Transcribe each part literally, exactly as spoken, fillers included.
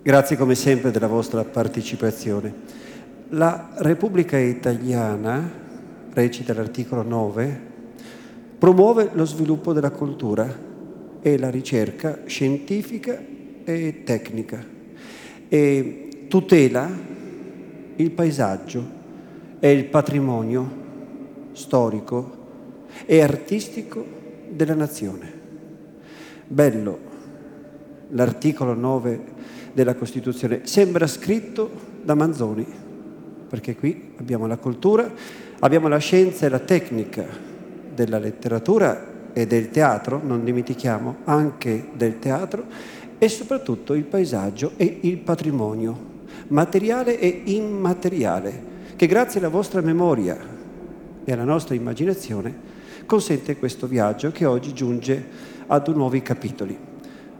Grazie come sempre della vostra partecipazione. La Repubblica Italiana, recita l'articolo nove, promuove lo sviluppo della cultura e la ricerca scientifica e tecnica e tutela il paesaggio e il patrimonio storico e artistico della nazione. Bello l'articolo nove della Costituzione, sembra scritto da Manzoni, perché qui abbiamo la cultura, abbiamo la scienza e la tecnica della letteratura e del teatro, non dimentichiamo anche del teatro, e soprattutto il paesaggio e il patrimonio materiale e immateriale, che grazie alla vostra memoria e alla nostra immaginazione consente questo viaggio che oggi giunge ad nuovi capitoli.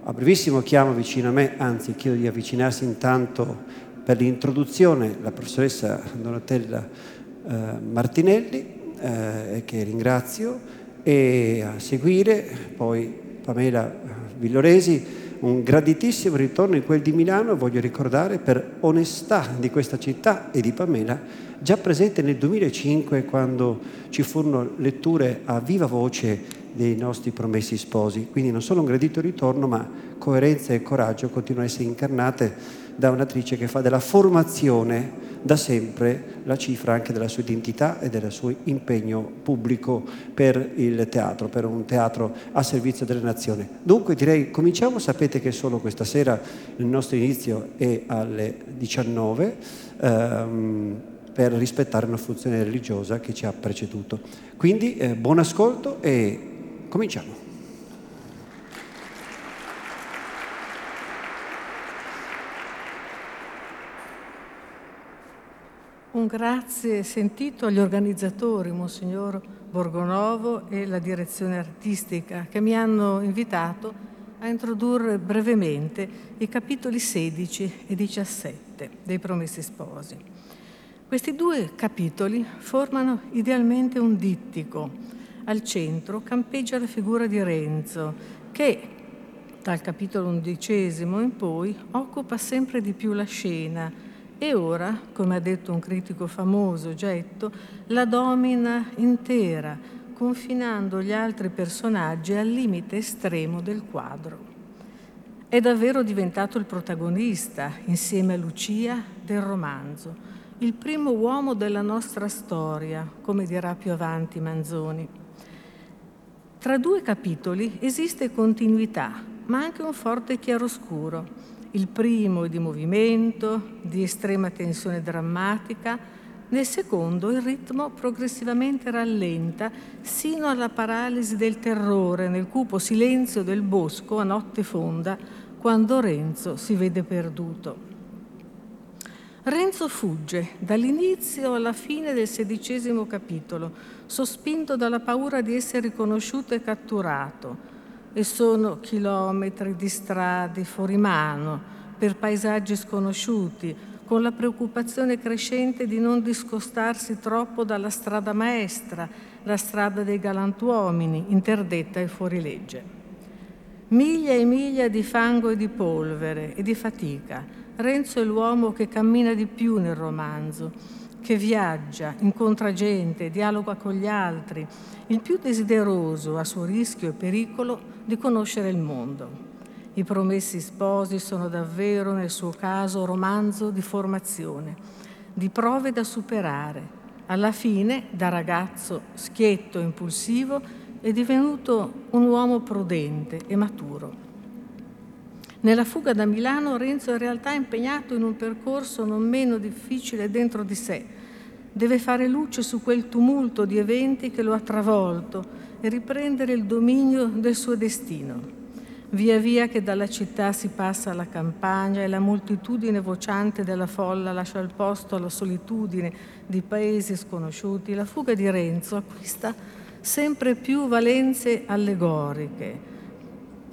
A brevissimo chiamo vicino a me, anzi chiedo di avvicinarsi intanto per l'introduzione la professoressa Donatella eh, Martinelli, eh, che ringrazio, e a seguire poi Pamela Villoresi. Un graditissimo ritorno in quel di Milano, voglio ricordare, per onestà di questa città e di Pamela, già presente nel duemilacinque quando ci furono letture a viva voce dei nostri Promessi Sposi. Quindi non solo un gradito ritorno, ma coerenza e coraggio continuano a essere incarnate da un'attrice che fa della formazione da sempre la cifra anche della sua identità e del suo impegno pubblico per il teatro, per un teatro a servizio della nazione. Dunque direi cominciamo, sapete che solo questa sera il nostro inizio è alle diciannove ehm, per rispettare una funzione religiosa che ci ha preceduto. Quindi eh, buon ascolto e cominciamo. Un grazie sentito agli organizzatori, Monsignor Borgonovo e la direzione artistica, che mi hanno invitato a introdurre brevemente i capitoli sedici e diciassette dei Promessi Sposi. Questi due capitoli formano idealmente un dittico. Al centro campeggia la figura di Renzo, che dal capitolo undicesimo in poi occupa sempre di più la scena, e ora, come ha detto un critico famoso, Getto, la domina intera, confinando gli altri personaggi al limite estremo del quadro. È davvero diventato il protagonista, insieme a Lucia, del romanzo, il primo uomo della nostra storia, come dirà più avanti Manzoni. Tra due capitoli esiste continuità, ma anche un forte chiaroscuro. Il primo è di movimento, di estrema tensione drammatica, nel secondo il ritmo progressivamente rallenta sino alla paralisi del terrore nel cupo silenzio del bosco a notte fonda, quando Renzo si vede perduto. Renzo fugge dall'inizio alla fine del sedicesimo capitolo, sospinto dalla paura di essere riconosciuto e catturato. E sono chilometri di strade fuorimano, per paesaggi sconosciuti, con la preoccupazione crescente di non discostarsi troppo dalla strada maestra, la strada dei galantuomini, interdetta ai fuorilegge. Miglia e miglia di fango e di polvere e di fatica. Renzo è l'uomo che cammina di più nel romanzo, che viaggia, incontra gente, dialoga con gli altri, il più desideroso, a suo rischio e pericolo, di conoscere il mondo. I Promessi Sposi sono davvero, nel suo caso, romanzo di formazione, di prove da superare. Alla fine, da ragazzo schietto e impulsivo, è divenuto un uomo prudente e maturo. Nella fuga da Milano, Renzo in realtà è impegnato in un percorso non meno difficile dentro di sé. Deve fare luce su quel tumulto di eventi che lo ha travolto e riprendere il dominio del suo destino. via via che dalla città si passa alla campagna e la moltitudine vociante della folla lascia il posto alla solitudine di paesi sconosciuti, la fuga di Renzo acquista sempre più valenze allegoriche.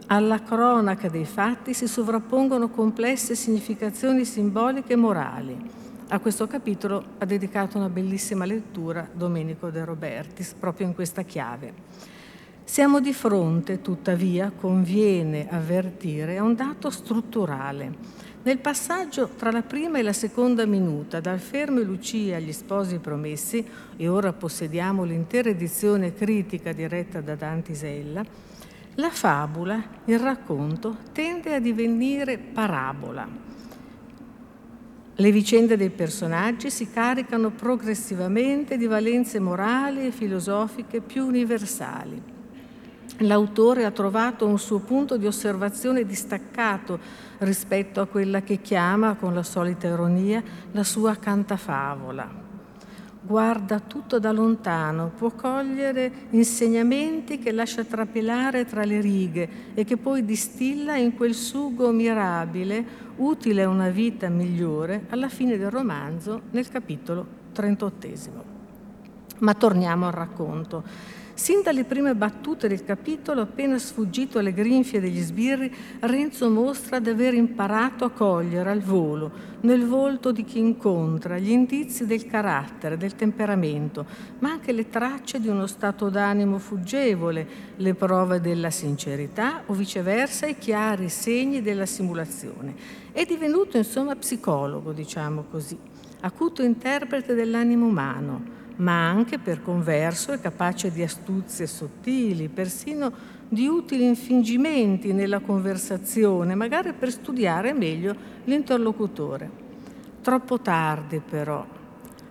Alla cronaca dei fatti si sovrappongono complesse significazioni simboliche e morali. A questo capitolo ha dedicato una bellissima lettura Domenico De Robertis, proprio in questa chiave. Siamo di fronte, tuttavia, conviene avvertire, a un dato strutturale. Nel passaggio tra la prima e la seconda minuta, dal Fermo e Lucia agli Sposi Promessi, e ora possediamo l'intera edizione critica diretta da Dante Isella, la fabula, il racconto, tende a divenire parabola. Le vicende dei personaggi si caricano progressivamente di valenze morali e filosofiche più universali. L'autore ha trovato un suo punto di osservazione distaccato rispetto a quella che chiama, con la solita ironia, la sua cantafavola. Guarda tutto da lontano, può cogliere insegnamenti che lascia trapelare tra le righe e che poi distilla in quel sugo mirabile, utile a una vita migliore, alla fine del romanzo, nel capitolo trentottesimo. Ma torniamo al racconto. Sin dalle prime battute del capitolo, appena sfuggito alle grinfie degli sbirri, Renzo mostra di aver imparato a cogliere al volo, nel volto di chi incontra, gli indizi del carattere, del temperamento, ma anche le tracce di uno stato d'animo fuggevole, le prove della sincerità o viceversa i chiari segni della simulazione. È divenuto insomma psicologo, diciamo così, acuto interprete dell'animo umano, ma anche, per converso, è capace di astuzie sottili, persino di utili infingimenti nella conversazione, magari per studiare meglio l'interlocutore. Troppo tardi, però.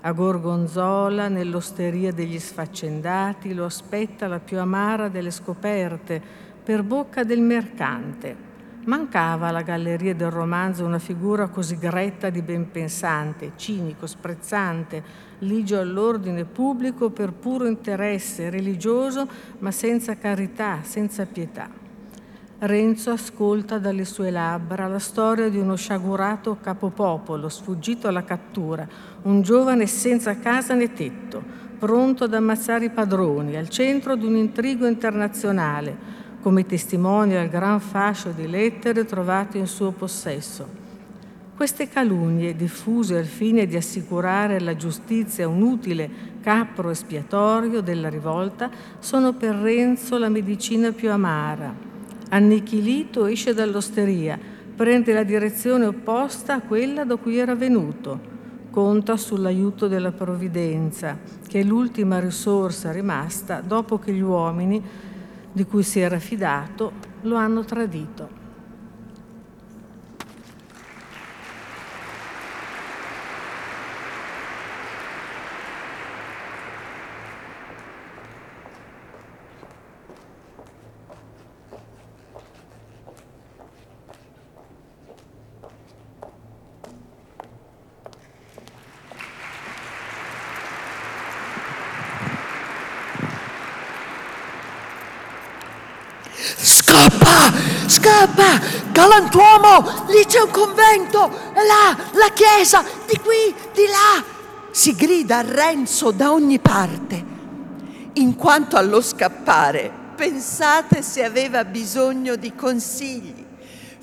A Gorgonzola, nell'osteria degli sfaccendati, lo aspetta la più amara delle scoperte, per bocca del mercante. Mancava alla galleria del romanzo una figura così gretta di benpensante, cinico, sprezzante, ligio all'ordine pubblico per puro interesse religioso, ma senza carità, senza pietà. Renzo ascolta dalle sue labbra la storia di uno sciagurato capopopolo sfuggito alla cattura, un giovane senza casa né tetto, pronto ad ammazzare i padroni, al centro di un intrigo internazionale, come testimonia il gran fascio di lettere trovate in suo possesso. Queste calunnie, diffuse al fine di assicurare alla giustizia un utile capro espiatorio della rivolta, sono per Renzo la medicina più amara. Annichilito esce dall'osteria, prende la direzione opposta a quella da cui era venuto. Conta sull'aiuto della provvidenza, che è l'ultima risorsa rimasta dopo che gli uomini di cui si era fidato lo hanno tradito. Scappa, galantuomo, lì c'è un convento, là, la chiesa, di qui, di là, si grida a Renzo da ogni parte. In quanto allo scappare, pensate se aveva bisogno di consigli.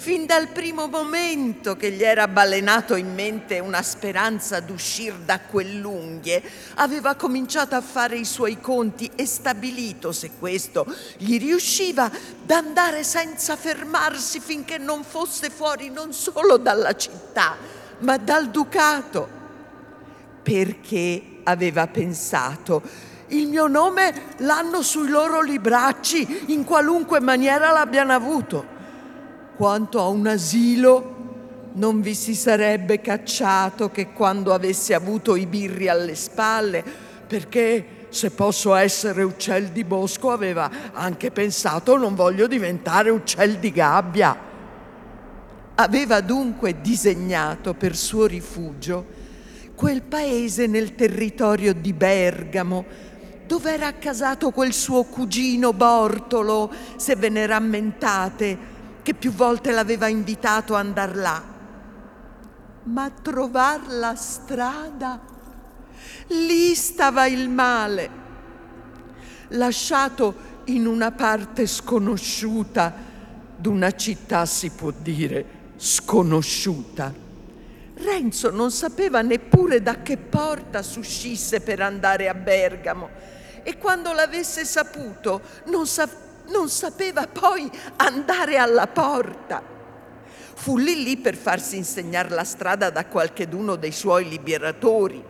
Fin dal primo momento che gli era balenato in mente una speranza d'uscir da quell'unghie, aveva cominciato a fare i suoi conti e stabilito, se questo gli riusciva, d'andare senza fermarsi finché non fosse fuori non solo dalla città, ma dal ducato. Perché aveva pensato: il mio nome l'hanno sui loro libracci, in qualunque maniera l'abbiano avuto. Quanto a un asilo, non vi si sarebbe cacciato che quando avesse avuto i birri alle spalle, perché, se posso essere uccel di bosco, aveva anche pensato: non voglio diventare uccel di gabbia. Aveva dunque disegnato per suo rifugio quel paese nel territorio di Bergamo, dove era accasato quel suo cugino Bortolo, se ve ne rammentate, che più volte l'aveva invitato a andar là, ma a trovar la strada lì stava il male, lasciato in una parte sconosciuta d'una città, si può dire sconosciuta. Renzo non sapeva neppure da che porta s'uscisse per andare a Bergamo, e quando l'avesse saputo non, sa- non sapeva poi andare alla porta. Fu lì lì per farsi insegnare la strada da qualcheduno dei suoi liberatori,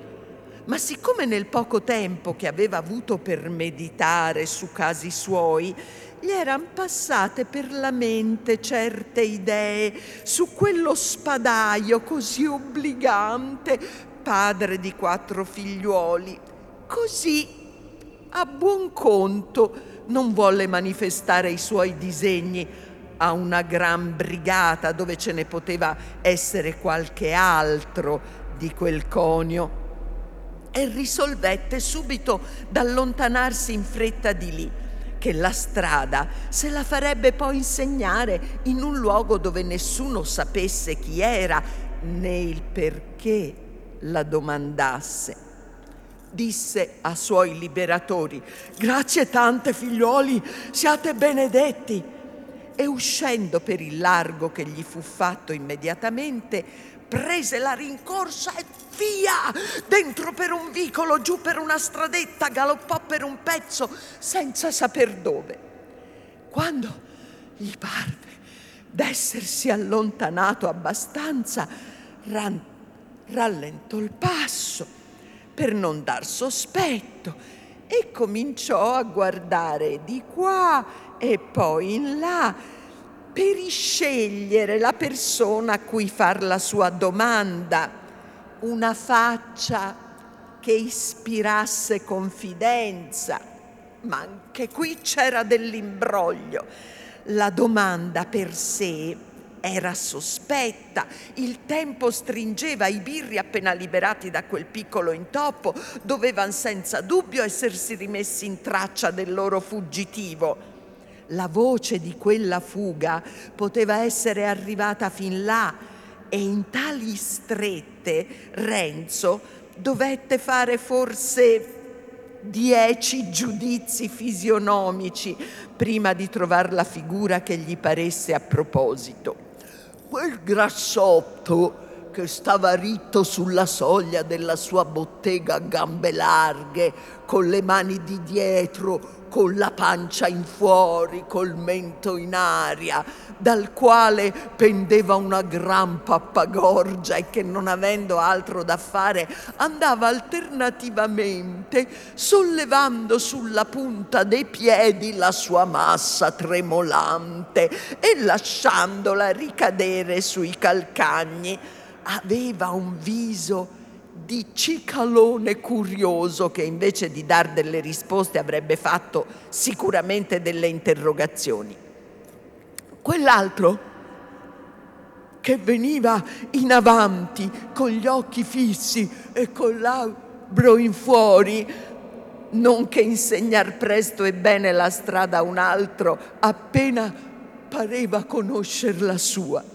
ma siccome nel poco tempo che aveva avuto per meditare su casi suoi gli eran passate per la mente certe idee su quello spadaio così obbligante, padre di quattro figliuoli, così a buon conto non volle manifestare i suoi disegni a una gran brigata dove ce ne poteva essere qualche altro di quel conio, e risolvette subito d'allontanarsi in fretta di lì, che la strada se la farebbe poi insegnare in un luogo dove nessuno sapesse chi era né il perché la domandasse. Disse a suoi liberatori: «Grazie tante, figlioli, siate benedetti!» E uscendo per il largo che gli fu fatto immediatamente, prese la rincorsa e via! Dentro per un vicolo, giù per una stradetta, galoppò per un pezzo senza saper dove. Quando gli parve d'essersi allontanato abbastanza, ran- rallentò il passo per non dar sospetto e cominciò a guardare di qua e poi in là, per scegliere la persona a cui far la sua domanda, una faccia che ispirasse confidenza, ma anche qui c'era dell'imbroglio. La domanda per sé era sospetta, il tempo stringeva, i birri appena liberati da quel piccolo intoppo dovevan senza dubbio essersi rimessi in traccia del loro fuggitivo. La voce di quella fuga poteva essere arrivata fin là, e in tali strette Renzo dovette fare forse dieci giudizi fisionomici prima di trovare la figura che gli paresse a proposito. Quel grassotto che stava ritto sulla soglia della sua bottega a gambe larghe, con le mani di dietro, con la pancia in fuori, col mento in aria, dal quale pendeva una gran pappagorgia, e che, non avendo altro da fare, andava alternativamente sollevando sulla punta dei piedi la sua massa tremolante e lasciandola ricadere sui calcagni. Aveva un viso di cicalone curioso che, invece di dar delle risposte, avrebbe fatto sicuramente delle interrogazioni. Quell'altro che veniva in avanti con gli occhi fissi e con labbro in fuori, non che insegnar presto e bene la strada a un altro appena pareva conoscer la sua.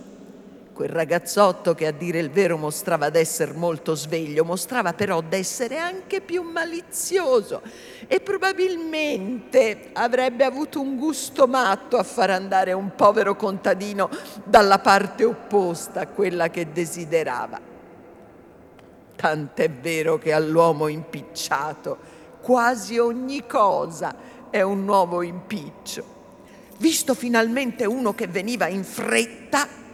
Quel ragazzotto che, a dire il vero, mostrava d'essere molto sveglio, mostrava però d'essere anche più malizioso, e probabilmente avrebbe avuto un gusto matto a far andare un povero contadino dalla parte opposta a quella che desiderava. Tant'è vero che all'uomo impicciato quasi ogni cosa è un nuovo impiccio. Visto finalmente uno che veniva in fretta,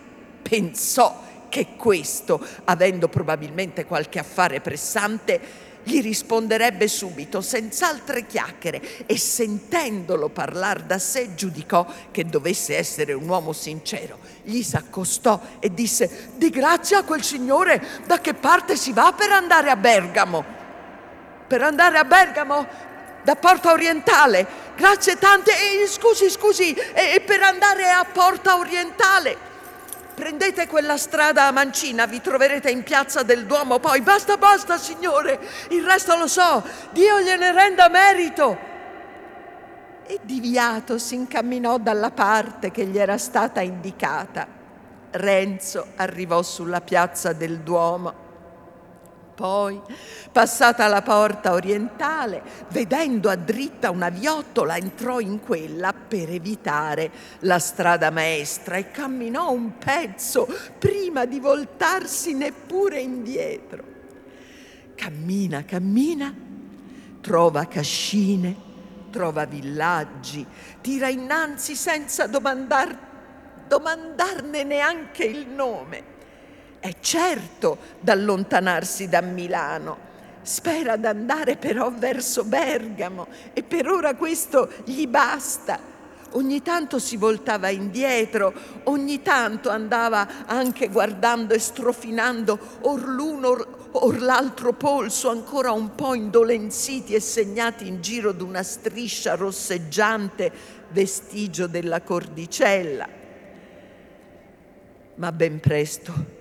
pensò che questo, avendo probabilmente qualche affare pressante, gli risponderebbe subito, senza altre chiacchiere, e sentendolo parlar da sé giudicò che dovesse essere un uomo sincero. Gli s'accostò e disse: «Di grazia a quel signore, da che parte si va per andare a Bergamo?» «Per andare a Bergamo? Da Porta Orientale? Grazie tante, eh, scusi, scusi, eh, per andare a Porta Orientale? Prendete quella strada a mancina, vi troverete in piazza del Duomo, poi basta, basta, signore, il resto lo so, Dio gliene renda merito!» e diviato si incamminò dalla parte che gli era stata indicata. Renzo arrivò sulla piazza del Duomo. Poi, passata la Porta Orientale, vedendo a dritta una viottola, entrò in quella per evitare la strada maestra e camminò un pezzo prima di voltarsi neppure indietro. Cammina, cammina, trova cascine, trova villaggi, tira innanzi senza domandar, domandarne neanche il nome. È certo d'allontanarsi da Milano, spera d'andare però verso Bergamo e per ora questo gli basta. Ogni tanto si voltava indietro, ogni tanto andava anche guardando e strofinando or l'uno or, or l'altro polso, ancora un po' indolenziti e segnati in giro d'una striscia rosseggiante, vestigio della cordicella. Ma ben presto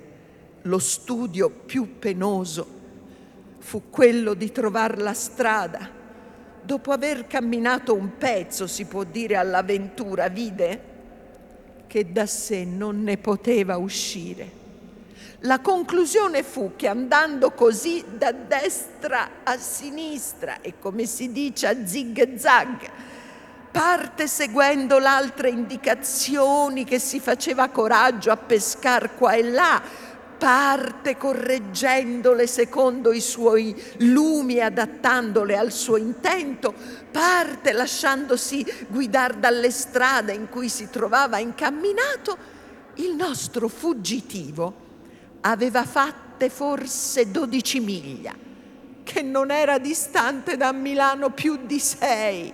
lo studio più penoso fu quello di trovar la strada. Dopo aver camminato un pezzo, si può dire all'avventura, vide che da sé non ne poteva uscire. La conclusione fu che andando così da destra a sinistra e, come si dice, a zig zag, parte seguendo l'altre indicazioni che si faceva coraggio a pescar qua e là, parte correggendole secondo i suoi lumi e adattandole al suo intento, parte lasciandosi guidar dalle strade in cui si trovava incamminato, il nostro fuggitivo aveva fatte forse dodici miglia, che non era distante da Milano più di sei.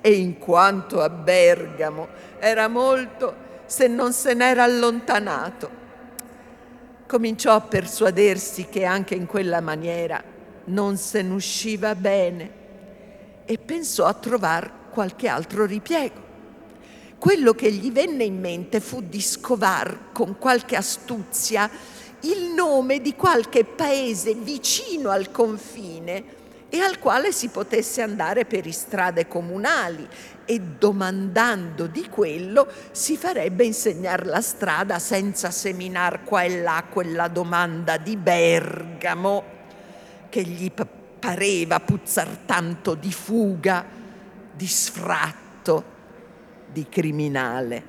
E in quanto a Bergamo, era molto se non se n'era allontanato. Cominciò a persuadersi che anche in quella maniera non se ne usciva bene e pensò a trovar qualche altro ripiego. Quello che gli venne in mente fu di scovar con qualche astuzia il nome di qualche paese vicino al confine e al quale si potesse andare per strade comunali, e domandando di quello si farebbe insegnare la strada senza seminar qua e là quella domanda di Bergamo che gli pareva puzzar tanto di fuga, di sfratto, di criminale.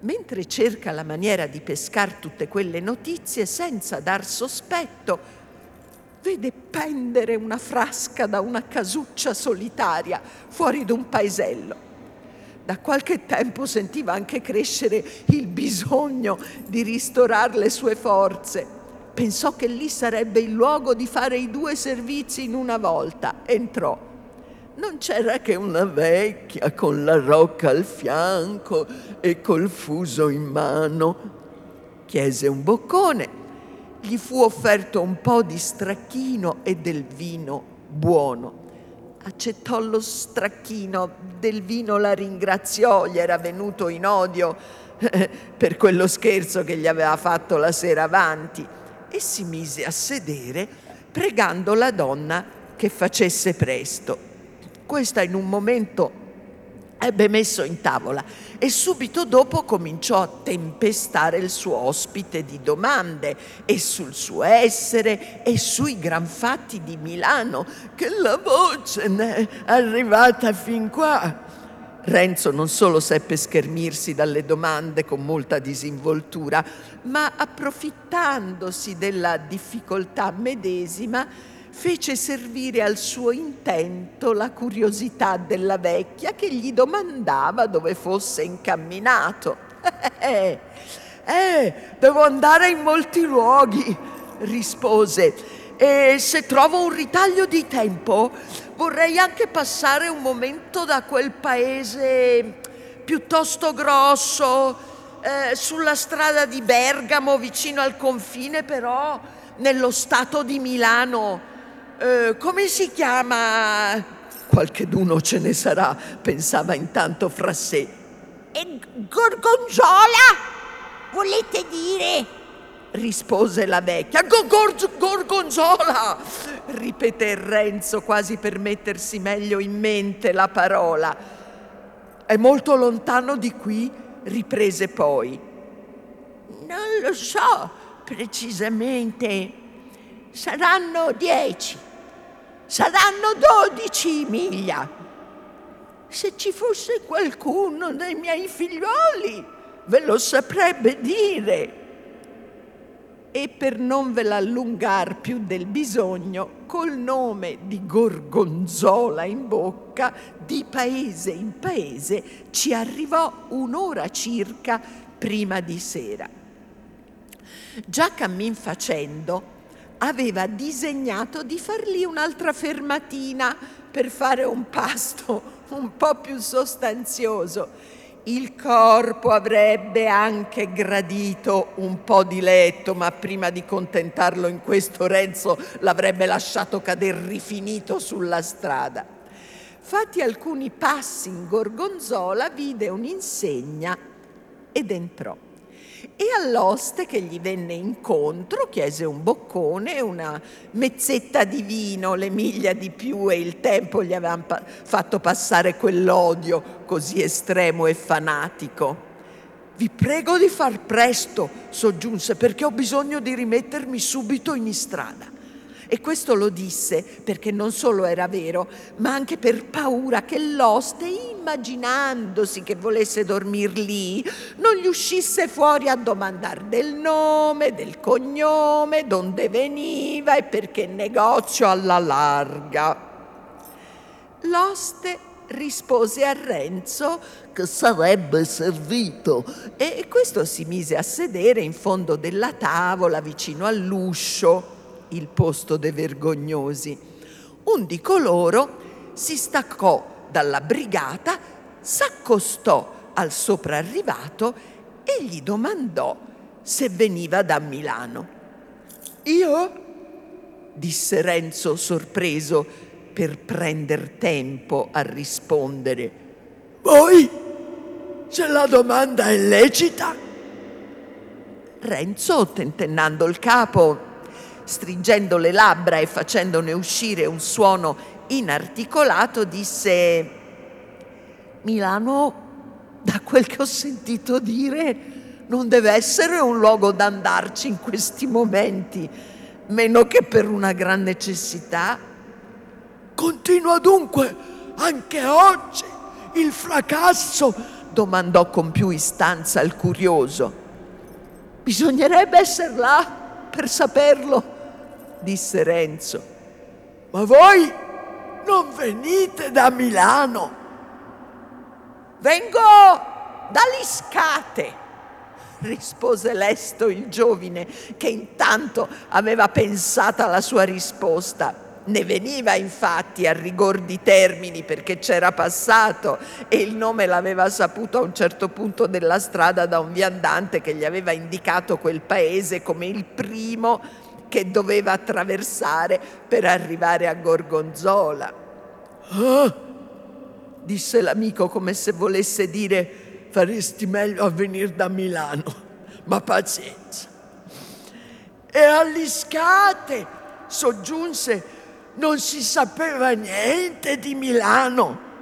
Mentre cerca la maniera di pescar tutte quelle notizie senza dar sospetto, vede pendere una frasca da una casuccia solitaria fuori d'un paesello. Da qualche tempo sentiva anche crescere il bisogno di ristorar le sue forze. Pensò che lì sarebbe il luogo di fare i due servizi in una volta. Entrò. Non c'era che una vecchia con la rocca al fianco e col fuso in mano. Chiese un boccone. Gli fu offerto un po' di stracchino e del vino buono. Accettò lo stracchino, del vino la ringraziò, gli era venuto in odio per quello scherzo che gli aveva fatto la sera avanti e si mise a sedere pregando la donna che facesse presto. Questa in un momento ebbe messo in tavola e subito dopo cominciò a tempestare il suo ospite di domande e sul suo essere e sui gran fatti di Milano, che la voce ne è arrivata fin qua. Renzo non solo seppe schermirsi dalle domande con molta disinvoltura, ma approfittandosi della difficoltà medesima fece servire al suo intento la curiosità della vecchia che gli domandava dove fosse incamminato. Eh, eh, devo andare in molti luoghi, rispose, e se trovo un ritaglio di tempo vorrei anche passare un momento da quel paese piuttosto grosso, eh, sulla strada di Bergamo, vicino al confine però, nello stato di Milano. Uh, come si chiama? Qualcheduno ce ne sarà, pensava intanto fra sé. E Gorgonzola? Volete dire? rispose la vecchia. Gorgonzola, ripeté Renzo, quasi per mettersi meglio in mente la parola. È molto lontano di qui, riprese poi. Non lo so precisamente, saranno dieci, saranno dodici miglia. Se ci fosse qualcuno dei miei figlioli ve lo saprebbe dire. E per non ve l'allungar più del bisogno, col nome di Gorgonzola in bocca, di paese in paese, ci arrivò un'ora circa prima di sera. Già cammin facendo, aveva disegnato di far lì un'altra fermatina per fare un pasto un po' più sostanzioso. Il corpo avrebbe anche gradito un po' di letto, ma prima di contentarlo in questo Renzo l'avrebbe lasciato cadere rifinito sulla strada. Fatti alcuni passi in Gorgonzola, vide un'insegna ed entrò. E all'oste che gli venne incontro chiese un boccone e una mezzetta di vino, le miglia di più e il tempo gli avevano pa- fatto passare quell'odio così estremo e fanatico. «Vi prego di far presto», soggiunse, «perché ho bisogno di rimettermi subito in strada». E questo lo disse perché non solo era vero, ma anche per paura che l'oste, immaginandosi che volesse dormir lì, non gli uscisse fuori a domandar del nome, del cognome, donde veniva e perché negozio alla larga. L'oste rispose a Renzo che sarebbe servito e questo si mise a sedere in fondo della tavola vicino all'uscio, il posto dei vergognosi. Un di coloro si staccò dalla brigata, s'accostò al soprarrivato e gli domandò se veniva da Milano. «Io?» disse Renzo sorpreso per prender tempo a rispondere. «Voi? Se la domanda è lecita?» Renzo, tentennando il capo, stringendo le labbra e facendone uscire un suono inarticolato, disse: «Milano, da quel che ho sentito dire, non deve essere un luogo d'andarci in questi momenti, meno che per una gran necessità. Continua dunque anche oggi il fracasso?» domandò con più istanza il curioso. «Bisognerebbe esser là per saperlo», disse Renzo. «Ma voi non venite da Milano?» «Vengo da Liscate», rispose lesto il giovine, che intanto aveva pensata alla sua risposta. Ne veniva infatti a rigor di termini, perché c'era passato e il nome l'aveva saputo a un certo punto della strada da un viandante che gli aveva indicato quel paese come il primo che doveva attraversare per arrivare a Gorgonzola. «Ah!», disse l'amico, come se volesse dire: «Faresti meglio a venire da Milano, ma pazienza». «E all'Iscate», soggiunse, «non si sapeva niente di Milano?»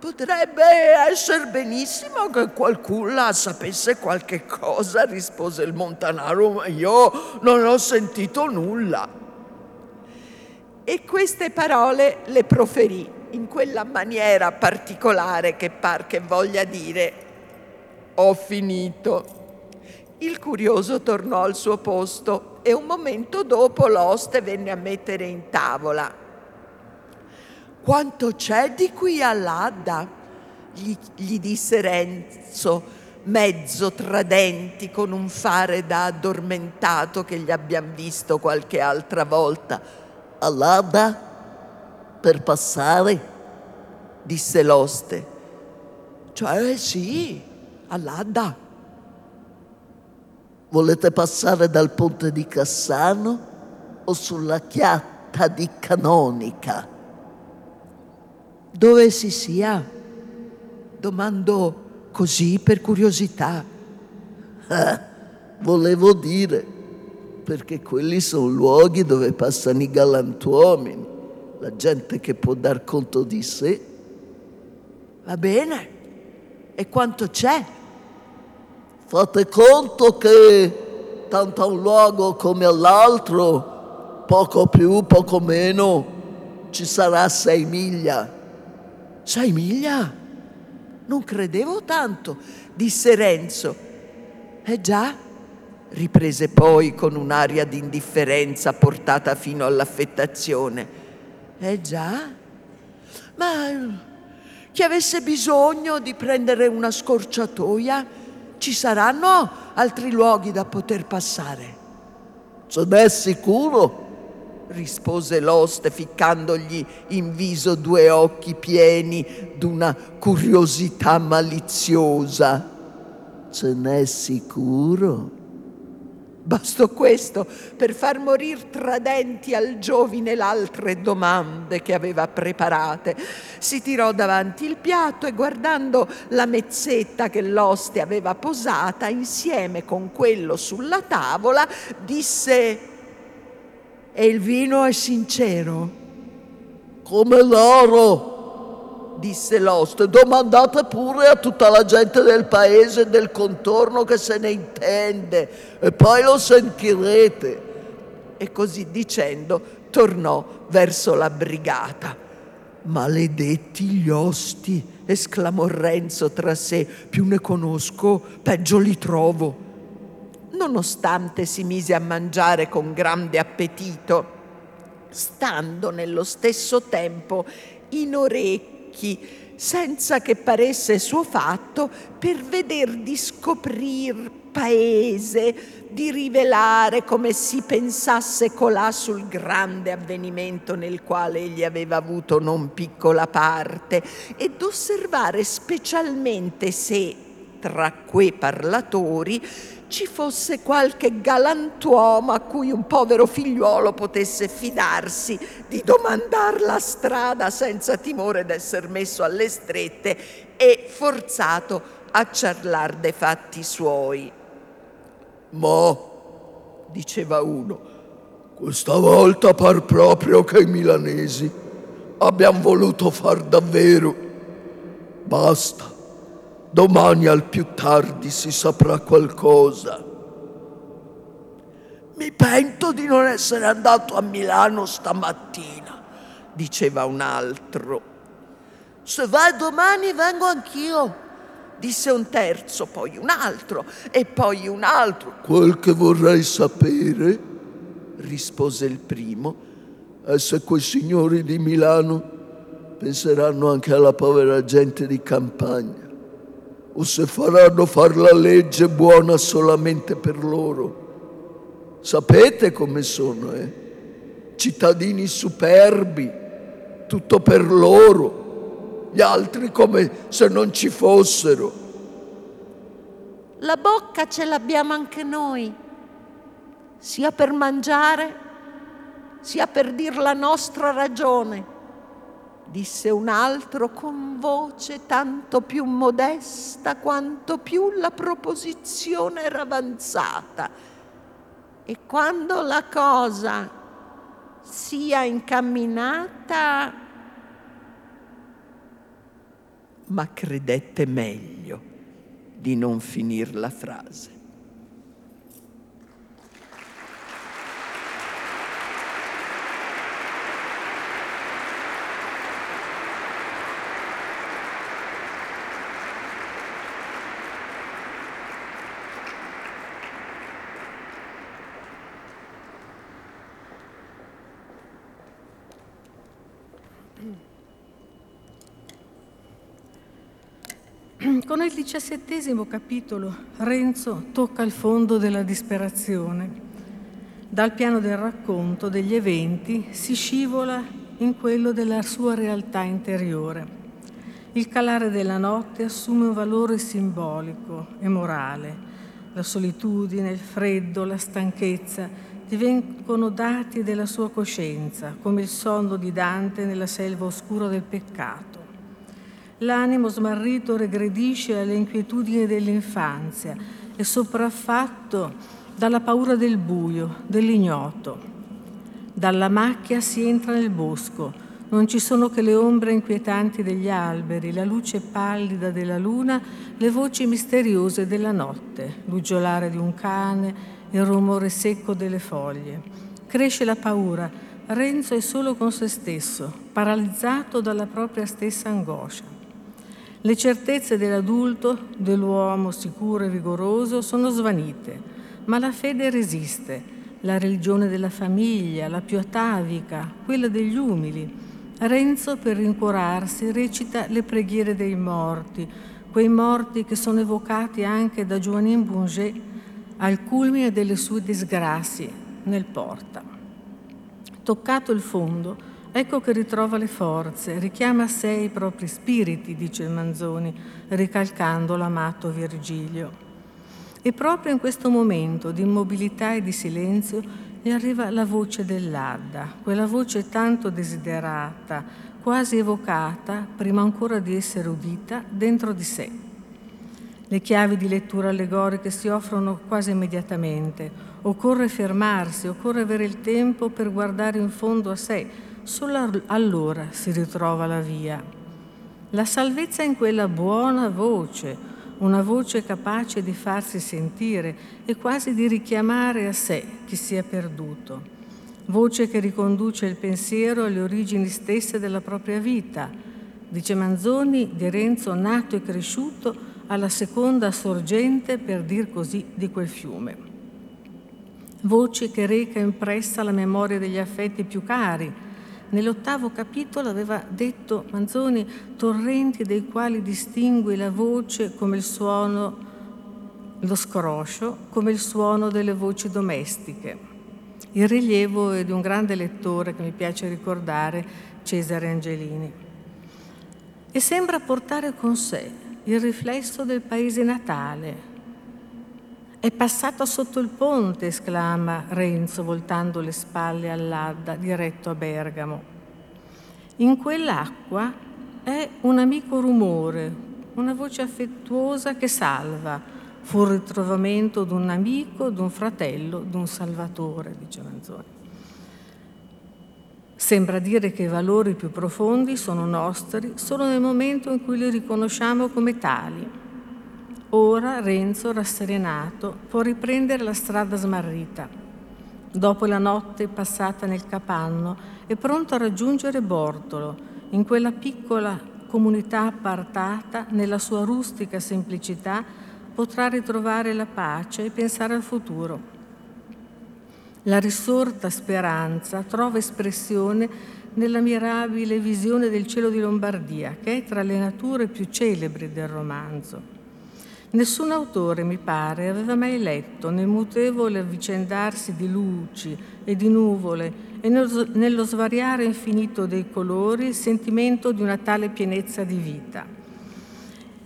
«Potrebbe essere benissimo che qualcuno sapesse qualche cosa», rispose il montanaro, «ma io non ho sentito nulla». E queste parole le proferì in quella maniera particolare che par che voglia dire: «Ho finito». Il curioso tornò al suo posto e un momento dopo l'oste venne a mettere in tavola. «Quanto c'è di qui all'Adda?» gli, gli disse Renzo, mezzo tra denti, con un fare da addormentato che gli abbiam visto qualche altra volta. «All'Adda? Per passare?» disse l'oste. «Cioè sì, all'Adda». «Volete passare dal ponte di Cassano o sulla chiatta di Canonica?» «Dove si sia?» domandò così per curiosità. volevo dire, perché quelli sono luoghi dove passano i galantuomini, la gente che può dar conto di sé. Va bene, e quanto c'è? Fate conto che tanto a un luogo come all'altro, poco più, poco meno, ci sarà sei miglia. Sei miglia? Non credevo tanto, disse Renzo. Eh già, riprese poi con un'aria di indifferenza portata fino all'affettazione. Eh già, ma chi avesse bisogno di prendere una scorciatoia, ci saranno altri luoghi da poter passare. Ce n'è sicuro, rispose l'oste ficcandogli in viso due occhi pieni d'una curiosità maliziosa. Ce n'è sicuro. Bastò questo per far morir tradenti al giovine l'altre domande che aveva preparate. Si tirò davanti il piatto e, guardando la mezzetta che l'oste aveva posata insieme con quello sulla tavola, disse: «E il vino è sincero?» «Come l'oro!» disse l'oste. «Domandate pure a tutta la gente del paese e del contorno che se ne intende, e poi lo sentirete!» E così dicendo tornò verso la brigata. «Maledetti gli osti!» esclamò Renzo tra sé. «Più ne conosco, peggio li trovo!» Nonostante si mise a mangiare con grande appetito, stando nello stesso tempo in orecchi, senza che paresse suo fatto, per veder di scoprir paese, di rivelare come si pensasse colà sul grande avvenimento nel quale egli aveva avuto non piccola parte, ed osservare specialmente se tra quei parlatori ci fosse qualche galantuomo a cui un povero figliuolo potesse fidarsi di domandar la strada senza timore d'esser messo alle strette e forzato a ciarlar dei fatti suoi. «Ma», diceva uno, «questa volta par proprio che i milanesi abbiano voluto far davvero. Basta. Domani al più tardi si saprà qualcosa. Mi pento di non essere andato a Milano stamattina», diceva un altro. «Se vai domani vengo anch'io», disse un terzo, poi un altro e poi un altro. «Quel che vorrei sapere», rispose il primo, «è se quei signori di Milano penseranno anche alla povera gente di campagna, o se faranno far la legge buona solamente per loro. Sapete come sono, eh? Cittadini superbi, tutto per loro, gli altri come se non ci fossero». «La bocca ce l'abbiamo anche noi, sia per mangiare, sia per dir la nostra ragione», disse un altro con voce tanto più modesta quanto più la proposizione era avanzata. «E quando la cosa sia incamminata...» Ma credette meglio di non finir la frase. Con il diciassettesimo capitolo Renzo tocca il fondo della disperazione. Dal piano del racconto degli eventi si scivola in quello della sua realtà interiore. Il calare della notte assume un valore simbolico e morale. La solitudine, il freddo, la stanchezza divengono dati della sua coscienza, come il sonno di Dante nella selva oscura del peccato. L'animo smarrito regredisce alle inquietudini dell'infanzia e sopraffatto dalla paura del buio, dell'ignoto. Dalla macchia si entra nel bosco. Non ci sono che le ombre inquietanti degli alberi, la luce pallida della luna, le voci misteriose della notte, l'uggiolare di un cane, il rumore secco delle foglie. Cresce la paura. Renzo è solo con se stesso, paralizzato dalla propria stessa angoscia. Le certezze dell'adulto, dell'uomo sicuro e vigoroso, sono svanite, ma la fede resiste. La religione della famiglia, la più atavica, quella degli umili. Renzo, per rincuorarsi, recita le preghiere dei morti, quei morti che sono evocati anche da Giovannin Bongè al culmine delle sue disgrazie nel Porta. Toccato il fondo, ecco che ritrova le forze, richiama a sé i propri spiriti, dice Manzoni, ricalcando l'amato Virgilio. E proprio in questo momento di immobilità e di silenzio gli arriva la voce dell'Adda, quella voce tanto desiderata, quasi evocata, prima ancora di essere udita, dentro di sé. Le chiavi di lettura allegoriche si offrono quasi immediatamente. Occorre fermarsi, occorre avere il tempo per guardare in fondo a sé. Solo allora si ritrova la via. La salvezza in quella buona voce, una voce capace di farsi sentire e quasi di richiamare a sé chi si è perduto. Voce che riconduce il pensiero alle origini stesse della propria vita. Dice Manzoni di Renzo nato e cresciuto alla seconda sorgente, per dir così, di quel fiume. Voce che reca impressa la memoria degli affetti più cari. Nell'ottavo capitolo aveva detto Manzoni: torrenti dei quali distingui la voce come il suono, lo scroscio, come il suono delle voci domestiche. Il rilievo è di un grande lettore che mi piace ricordare, Cesare Angelini. E sembra portare con sé il riflesso del paese natale. «È passato sotto il ponte!» esclama Renzo, voltando le spalle all'Adda, diretto a Bergamo. In quell'acqua è un amico rumore, una voce affettuosa che salva. Fu il ritrovamento d'un amico, d'un fratello, d'un salvatore, dice Manzoni. Sembra dire che i valori più profondi sono nostri solo nel momento in cui li riconosciamo come tali. Ora Renzo, rasserenato, può riprendere la strada smarrita. Dopo la notte passata nel capanno, è pronto a raggiungere Bortolo, in quella piccola comunità appartata, nella sua rustica semplicità, potrà ritrovare la pace e pensare al futuro. La risorta speranza trova espressione nella mirabile visione del cielo di Lombardia, che è tra le nature più celebri del romanzo. Nessun autore, mi pare, aveva mai letto nel mutevole avvicendarsi di luci e di nuvole e nello svariare infinito dei colori il sentimento di una tale pienezza di vita.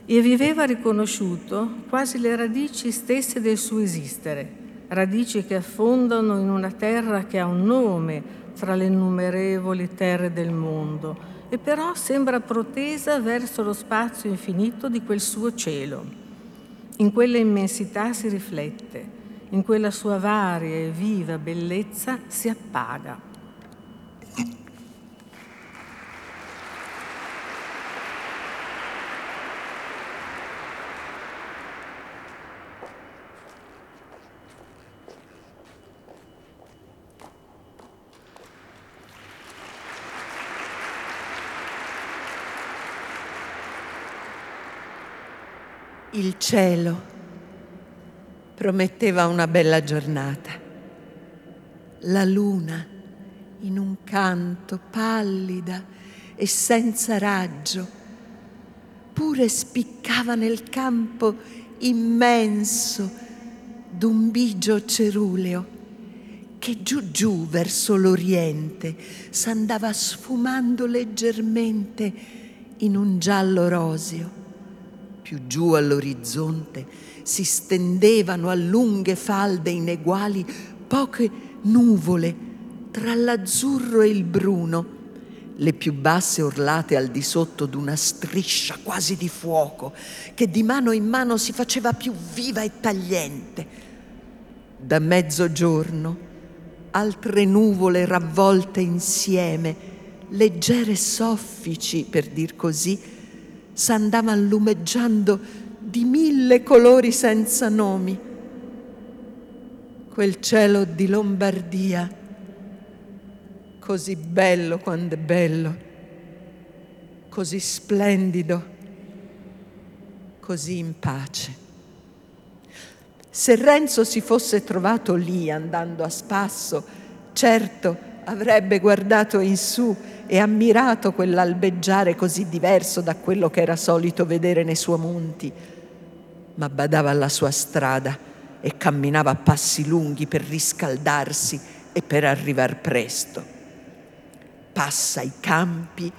E vi aveva riconosciuto quasi le radici stesse del suo esistere, radici che affondano in una terra che ha un nome tra le innumerevoli terre del mondo e però sembra protesa verso lo spazio infinito di quel suo cielo. In quella immensità si riflette, in quella sua varia e viva bellezza si appaga. Il cielo prometteva una bella giornata. La luna, in un canto pallida e senza raggio, pure spiccava nel campo immenso d'un bigio ceruleo che giù giù verso l'oriente s'andava sfumando leggermente in un giallo roseo. Più giù all'orizzonte si stendevano a lunghe falde ineguali poche nuvole tra l'azzurro e il bruno le più basse orlate al di sotto d'una striscia quasi di fuoco che di mano in mano si faceva più viva e tagliente. Da mezzogiorno altre nuvole ravvolte insieme, leggere e soffici, per dir così, s'andavan lumeggiando di mille colori senza nomi. Quel cielo di Lombardia, così bello quando è bello, così splendido, così in pace. Se Renzo si fosse trovato lì andando a spasso, certo avrebbe guardato in su e ammirato quell'albeggiare così diverso da quello che era solito vedere nei suoi monti, ma badava alla sua strada e camminava a passi lunghi per riscaldarsi e per arrivar presto. Passa i campi,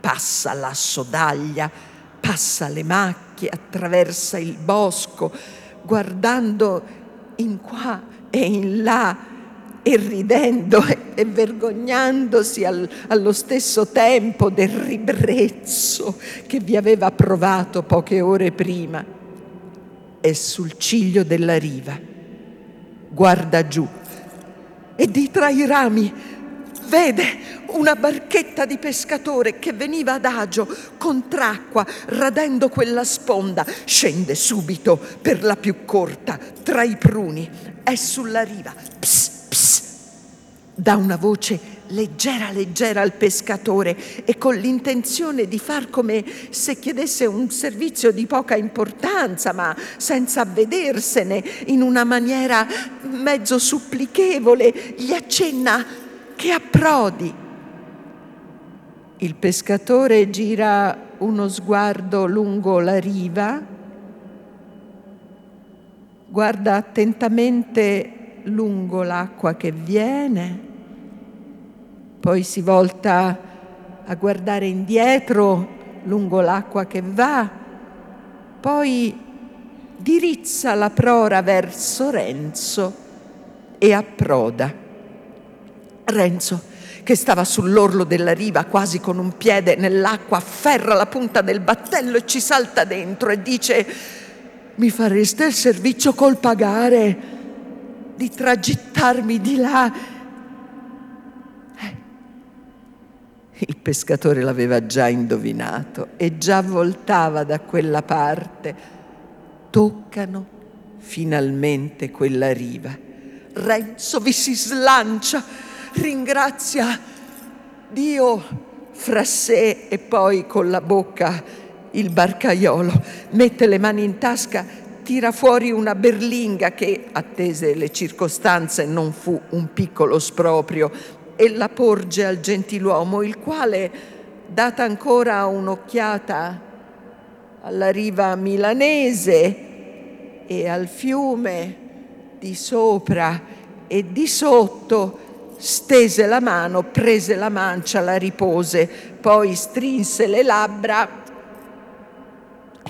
passa la sottaglia, passa le macchie, attraversa il bosco, guardando in qua e in là e ridendo e, e vergognandosi al, allo stesso tempo del ribrezzo che vi aveva provato poche ore prima. E sul ciglio della riva guarda giù e di tra i rami vede una barchetta di pescatore che veniva ad agio, contracqua, radendo quella sponda. Scende subito per la più corta, tra i pruni. È sulla riva. Pss, pss. Dà una voce leggera leggera al pescatore e con l'intenzione di far come se chiedesse un servizio di poca importanza, ma senza avvedersene, in una maniera mezzo supplichevole, gli accenna che approdi. Il pescatore gira uno sguardo lungo la riva, guarda attentamente lungo l'acqua che viene, poi si volta a guardare indietro lungo l'acqua che va, poi dirizza la prora verso Renzo e approda. Renzo, che stava sull'orlo della riva quasi con un piede nell'acqua, afferra la punta del battello e ci salta dentro e dice: mi fareste il servizio col pagare di tragittarmi di là? Eh. Il pescatore l'aveva già indovinato e già voltava da quella parte. Toccano finalmente quella riva. Renzo vi si slancia, ringrazia Dio fra sé e poi con la bocca il barcaiolo, mette le mani in tasca, tira fuori una berlinga che, attese le circostanze, non fu un piccolo sproprio, e la porge al gentiluomo, il quale, data ancora un'occhiata alla riva milanese e al fiume di sopra e di sotto, stese la mano, prese la mancia, la ripose, poi strinse le labbra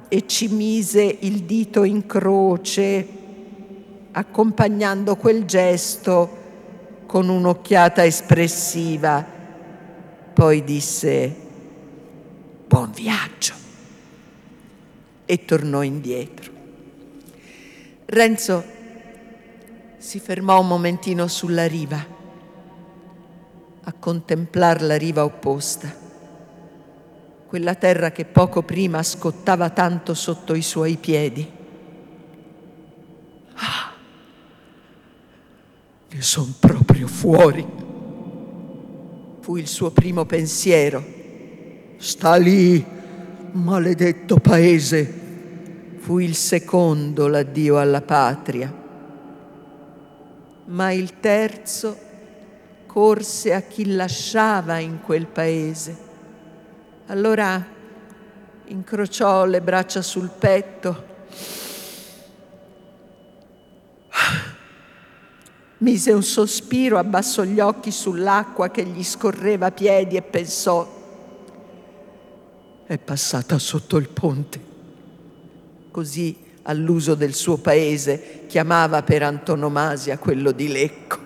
e ci mise il dito in croce, accompagnando quel gesto con un'occhiata espressiva. Poi disse: buon viaggio, e tornò indietro. Renzo si fermò un momentino sulla riva a contemplare la riva opposta, quella terra che poco prima scottava tanto sotto i suoi piedi. Ah, ne son proprio fuori, fu il suo primo pensiero. Sta lì, maledetto paese, fu il secondo, l'addio alla patria. Ma il terzo corse a chi lasciava in quel paese. Allora incrociò le braccia sul petto, mise un sospiro, abbassò gli occhi sull'acqua che gli scorreva a piedi e pensò: è passata sotto il ponte. Così, all'uso del suo paese, chiamava per antonomasia quello di Lecco.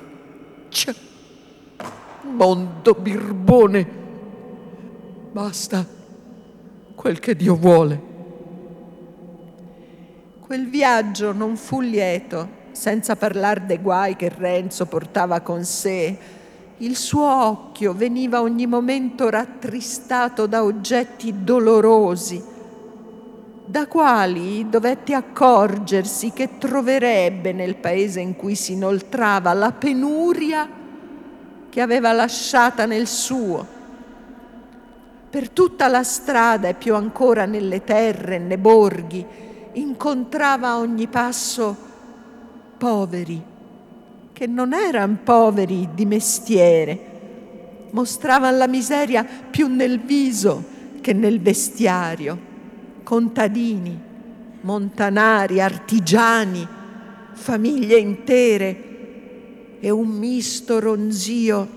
Mondo birbone, Basta, quel che Dio vuole. Quel viaggio non fu lieto, senza parlare dei guai che Renzo portava con sé. Il suo occhio veniva ogni momento rattristato da oggetti dolorosi, da quali dovette accorgersi che troverebbe nel paese in cui si inoltrava la penuria che aveva lasciata nel suo. Per tutta la strada e più ancora nelle terre, nei borghi, incontrava a ogni passo poveri, che non eran poveri di mestiere, mostravan la miseria più nel viso che nel vestiario, contadini, montanari, artigiani, famiglie intere e un misto ronzio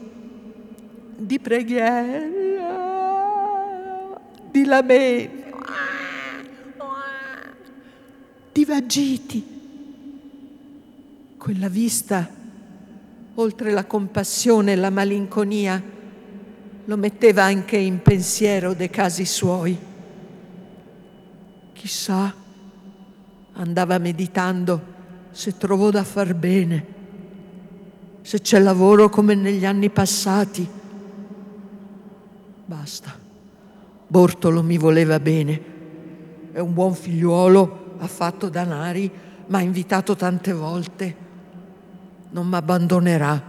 di preghiere, di lamenti, di vagiti. Quella vista, oltre la compassione e la malinconia, lo metteva anche in pensiero dei casi suoi. Chissà, andava meditando, se trovò da far bene, se c'è lavoro come negli anni passati. Basta. Bortolo mi voleva bene, è un buon figliuolo, ha fatto danari, m'ha invitato tante volte, non m'abbandonerà.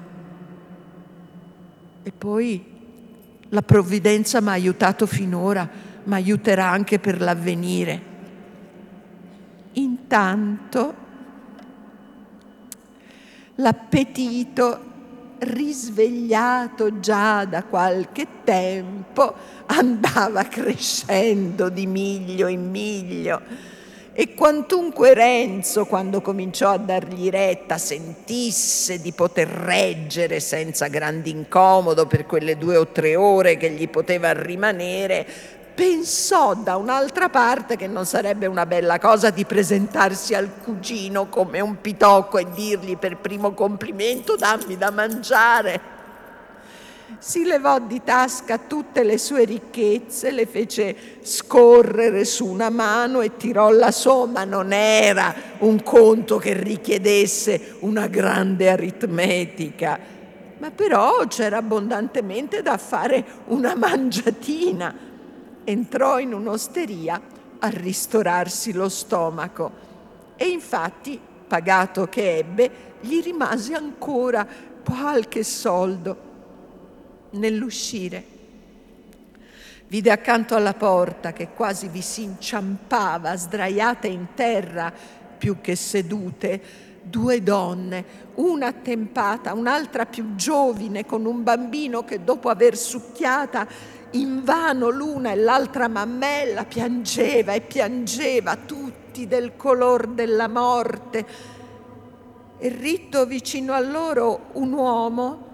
E poi la provvidenza m'ha aiutato finora, m'aiuterà anche per l'avvenire. Intanto l'appetito, risvegliato già da qualche tempo, andava crescendo di miglio in miglio, e quantunque Renzo, quando cominciò a dargli retta, sentisse di poter reggere senza grande incomodo per quelle due o tre ore che gli poteva rimanere, pensò da un'altra parte che non sarebbe una bella cosa di presentarsi al cugino come un pitocco e dirgli per primo complimento dammi da mangiare. Si levò di tasca tutte le sue ricchezze, le fece scorrere su una mano e tirò la somma. Non era un conto che richiedesse una grande aritmetica, ma però c'era abbondantemente da fare una mangiatina. Entrò in un'osteria a ristorarsi lo stomaco e infatti, pagato che ebbe, gli rimase ancora qualche soldo. Nell'uscire vide accanto alla porta, che quasi vi si inciampava sdraiate in terra più che sedute, due donne, una attempata, un'altra più giovane con un bambino che, dopo aver succhiata invano l'una e l'altra mammella, piangeva e piangeva, tutti del color della morte. E ritto vicino a loro un uomo,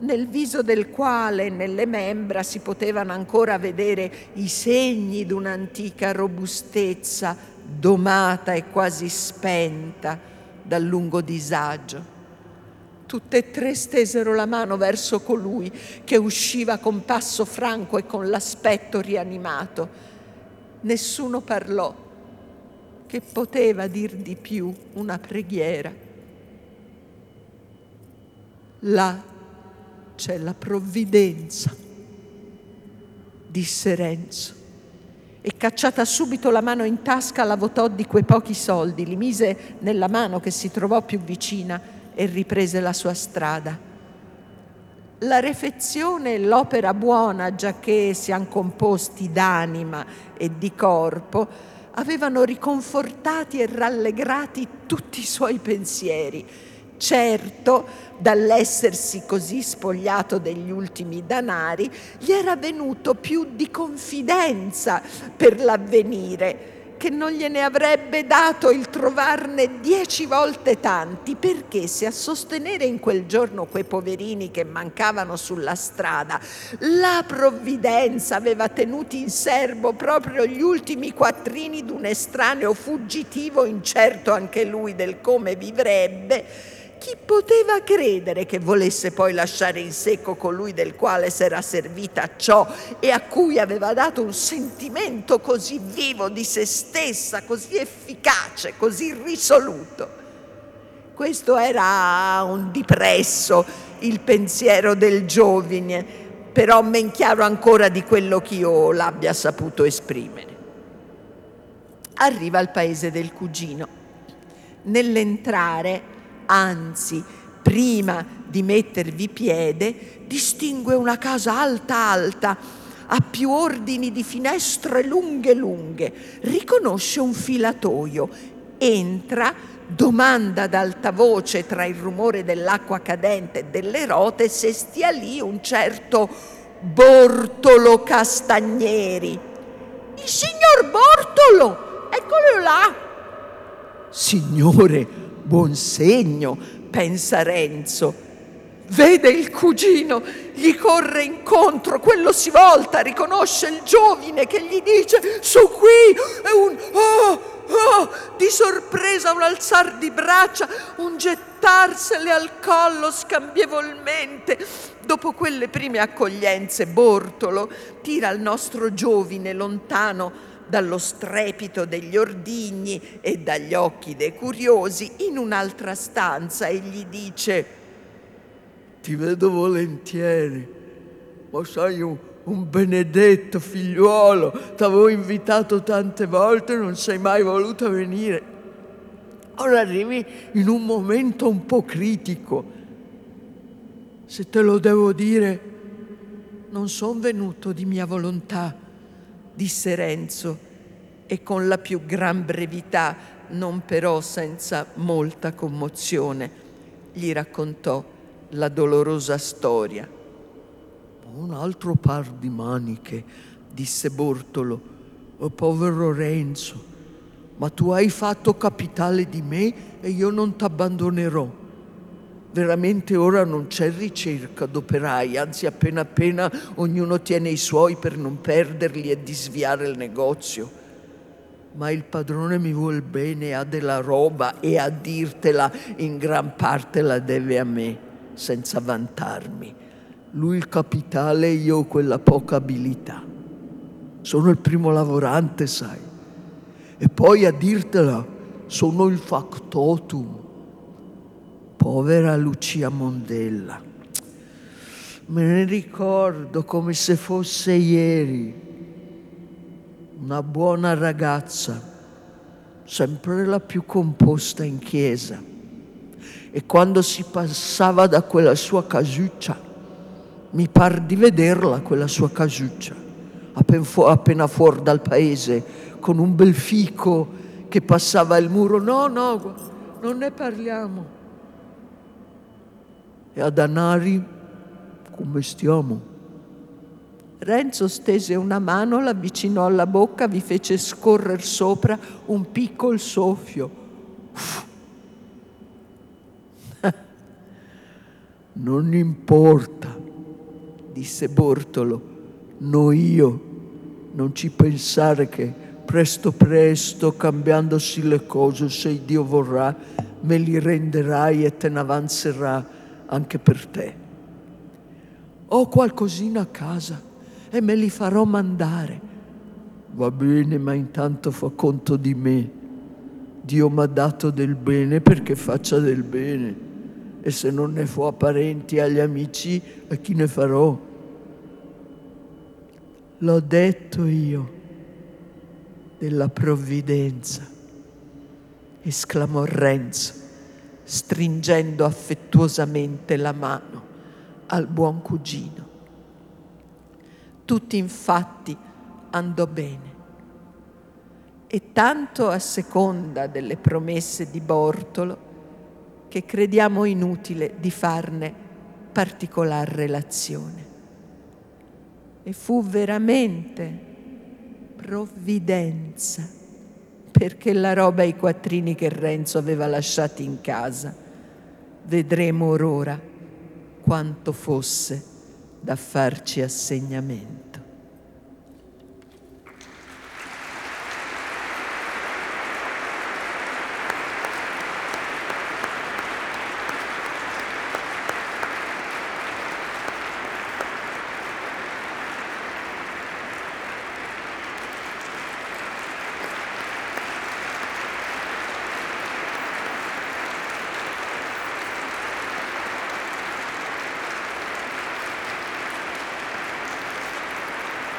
nel viso del quale, nelle membra, si potevano ancora vedere i segni d'un'antica robustezza, domata e quasi spenta dal lungo disagio. Tutte e tre stesero la mano verso colui che usciva con passo franco e con l'aspetto rianimato. Nessuno parlò, che poteva dir di più una preghiera. Là c'è la provvidenza, disse Renzo. E cacciata subito la mano in tasca, la votò di quei pochi soldi, li mise nella mano che si trovò più vicina e riprese la sua strada. La refezione e l'opera buona, giacché sian composti d'anima e di corpo, avevano riconfortati e rallegrati tutti i suoi pensieri. Certo, dall'essersi così spogliato degli ultimi danari, gli era venuto più di confidenza per l'avvenire, che non gliene avrebbe dato il trovarne dieci volte tanti, perché se a sostenere in quel giorno quei poverini che mancavano sulla strada la provvidenza aveva tenuti in serbo proprio gli ultimi quattrini d'un estraneo fuggitivo, incerto anche lui del come vivrebbe, chi poteva credere che volesse poi lasciare in secco colui del quale s'era servita ciò e a cui aveva dato un sentimento così vivo di se stessa, così efficace, così risoluto? Questo era un dipresso il pensiero del giovine, però men chiaro ancora di quello che io l'abbia saputo esprimere. Arriva al paese del cugino. Nell'entrare, anzi, prima di mettervi piede, distingue una casa alta alta, a più ordini di finestre lunghe lunghe. Riconosce un filatoio, entra, domanda ad alta voce tra il rumore dell'acqua cadente e delle rote se stia lì un certo Bortolo Castagneri. Il signor Bortolo, eccolo là. Signore, buon segno, pensa Renzo. Vede il cugino, gli corre incontro, quello si volta, riconosce il giovine che gli dice: «Su qui!» È un oh, oh, di sorpresa, un alzar di braccia, un gettarsele al collo scambievolmente. Dopo quelle prime accoglienze, Bortolo tira il nostro giovine lontano dallo strepito degli ordigni e dagli occhi dei curiosi in un'altra stanza e gli dice: «Ti vedo volentieri, ma sei un, un benedetto figliuolo, t'avevo invitato tante volte e non sei mai voluto venire. Ora arrivi in un momento un po' critico. Se te lo devo dire, non son venuto di mia volontà», disse Renzo, e con la più gran brevità, non però senza molta commozione, gli raccontò la dolorosa storia. «Un altro par di maniche», disse Bortolo. «Oh, povero Renzo, ma tu hai fatto capitale di me e io non t'abbandonerò. Veramente ora non c'è ricerca d'operai, anzi appena appena ognuno tiene i suoi per non perderli e disviare il negozio. Ma il padrone mi vuol bene, ha della roba e a dirtela in gran parte la deve a me, senza vantarmi. Lui il capitale e io quella poca abilità. Sono il primo lavorante, sai. E poi a dirtela sono il factotum. Povera Lucia Mondella, me ne ricordo come se fosse ieri. Una buona ragazza, sempre la più composta in chiesa. E quando si passava da quella sua casuccia, mi par di vederla quella sua casuccia, appena, fu- appena fuori dal paese, con un bel fico che passava il muro. No, no, non ne parliamo. E a Danari come stiamo?» Renzo stese una mano, l'avvicinò alla bocca, vi fece scorrer sopra un piccol soffio. «Non importa», disse Bortolo. «No, io, non ci pensare che presto presto, cambiandosi le cose, se Dio vorrà, me li renderai e te ne avanzerà anche per te. Ho qualcosina a casa e me li farò mandare. Va bene, ma intanto fa conto di me. Dio m'ha dato del bene perché faccia del bene, e se non ne fo a parenti, agli amici, a chi ne farò? L'ho detto io, della provvidenza», esclamò Renzo, stringendo affettuosamente la mano al buon cugino. Tutti infatti andò bene, e tanto a seconda delle promesse di Bortolo che crediamo inutile di farne particolar relazione. E fu veramente provvidenza, perché la roba e i quattrini che Renzo aveva lasciati in casa, vedremo or ora quanto fosse da farci assegnamento.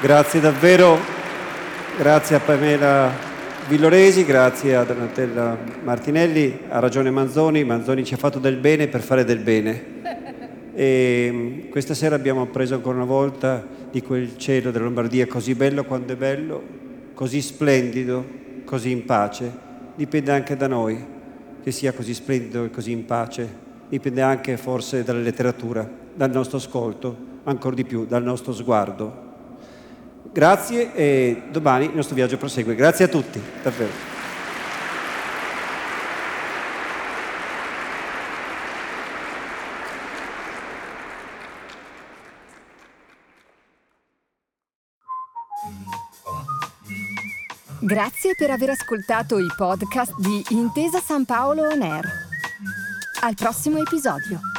Grazie davvero, grazie a Pamela Villoresi, grazie a Donatella Martinelli, ha ragione Manzoni, Manzoni ci ha fatto del bene per fare del bene. E questa sera abbiamo appreso ancora una volta di quel cielo della Lombardia così bello quando è bello, così splendido, così in pace. Dipende anche da noi che sia così splendido e così in pace, dipende anche forse dalla letteratura, dal nostro ascolto, ancora di più dal nostro sguardo. Grazie e domani il nostro viaggio prosegue. Grazie a tutti, davvero. Grazie per aver ascoltato i podcast di Intesa San Paolo On Air. Al prossimo episodio.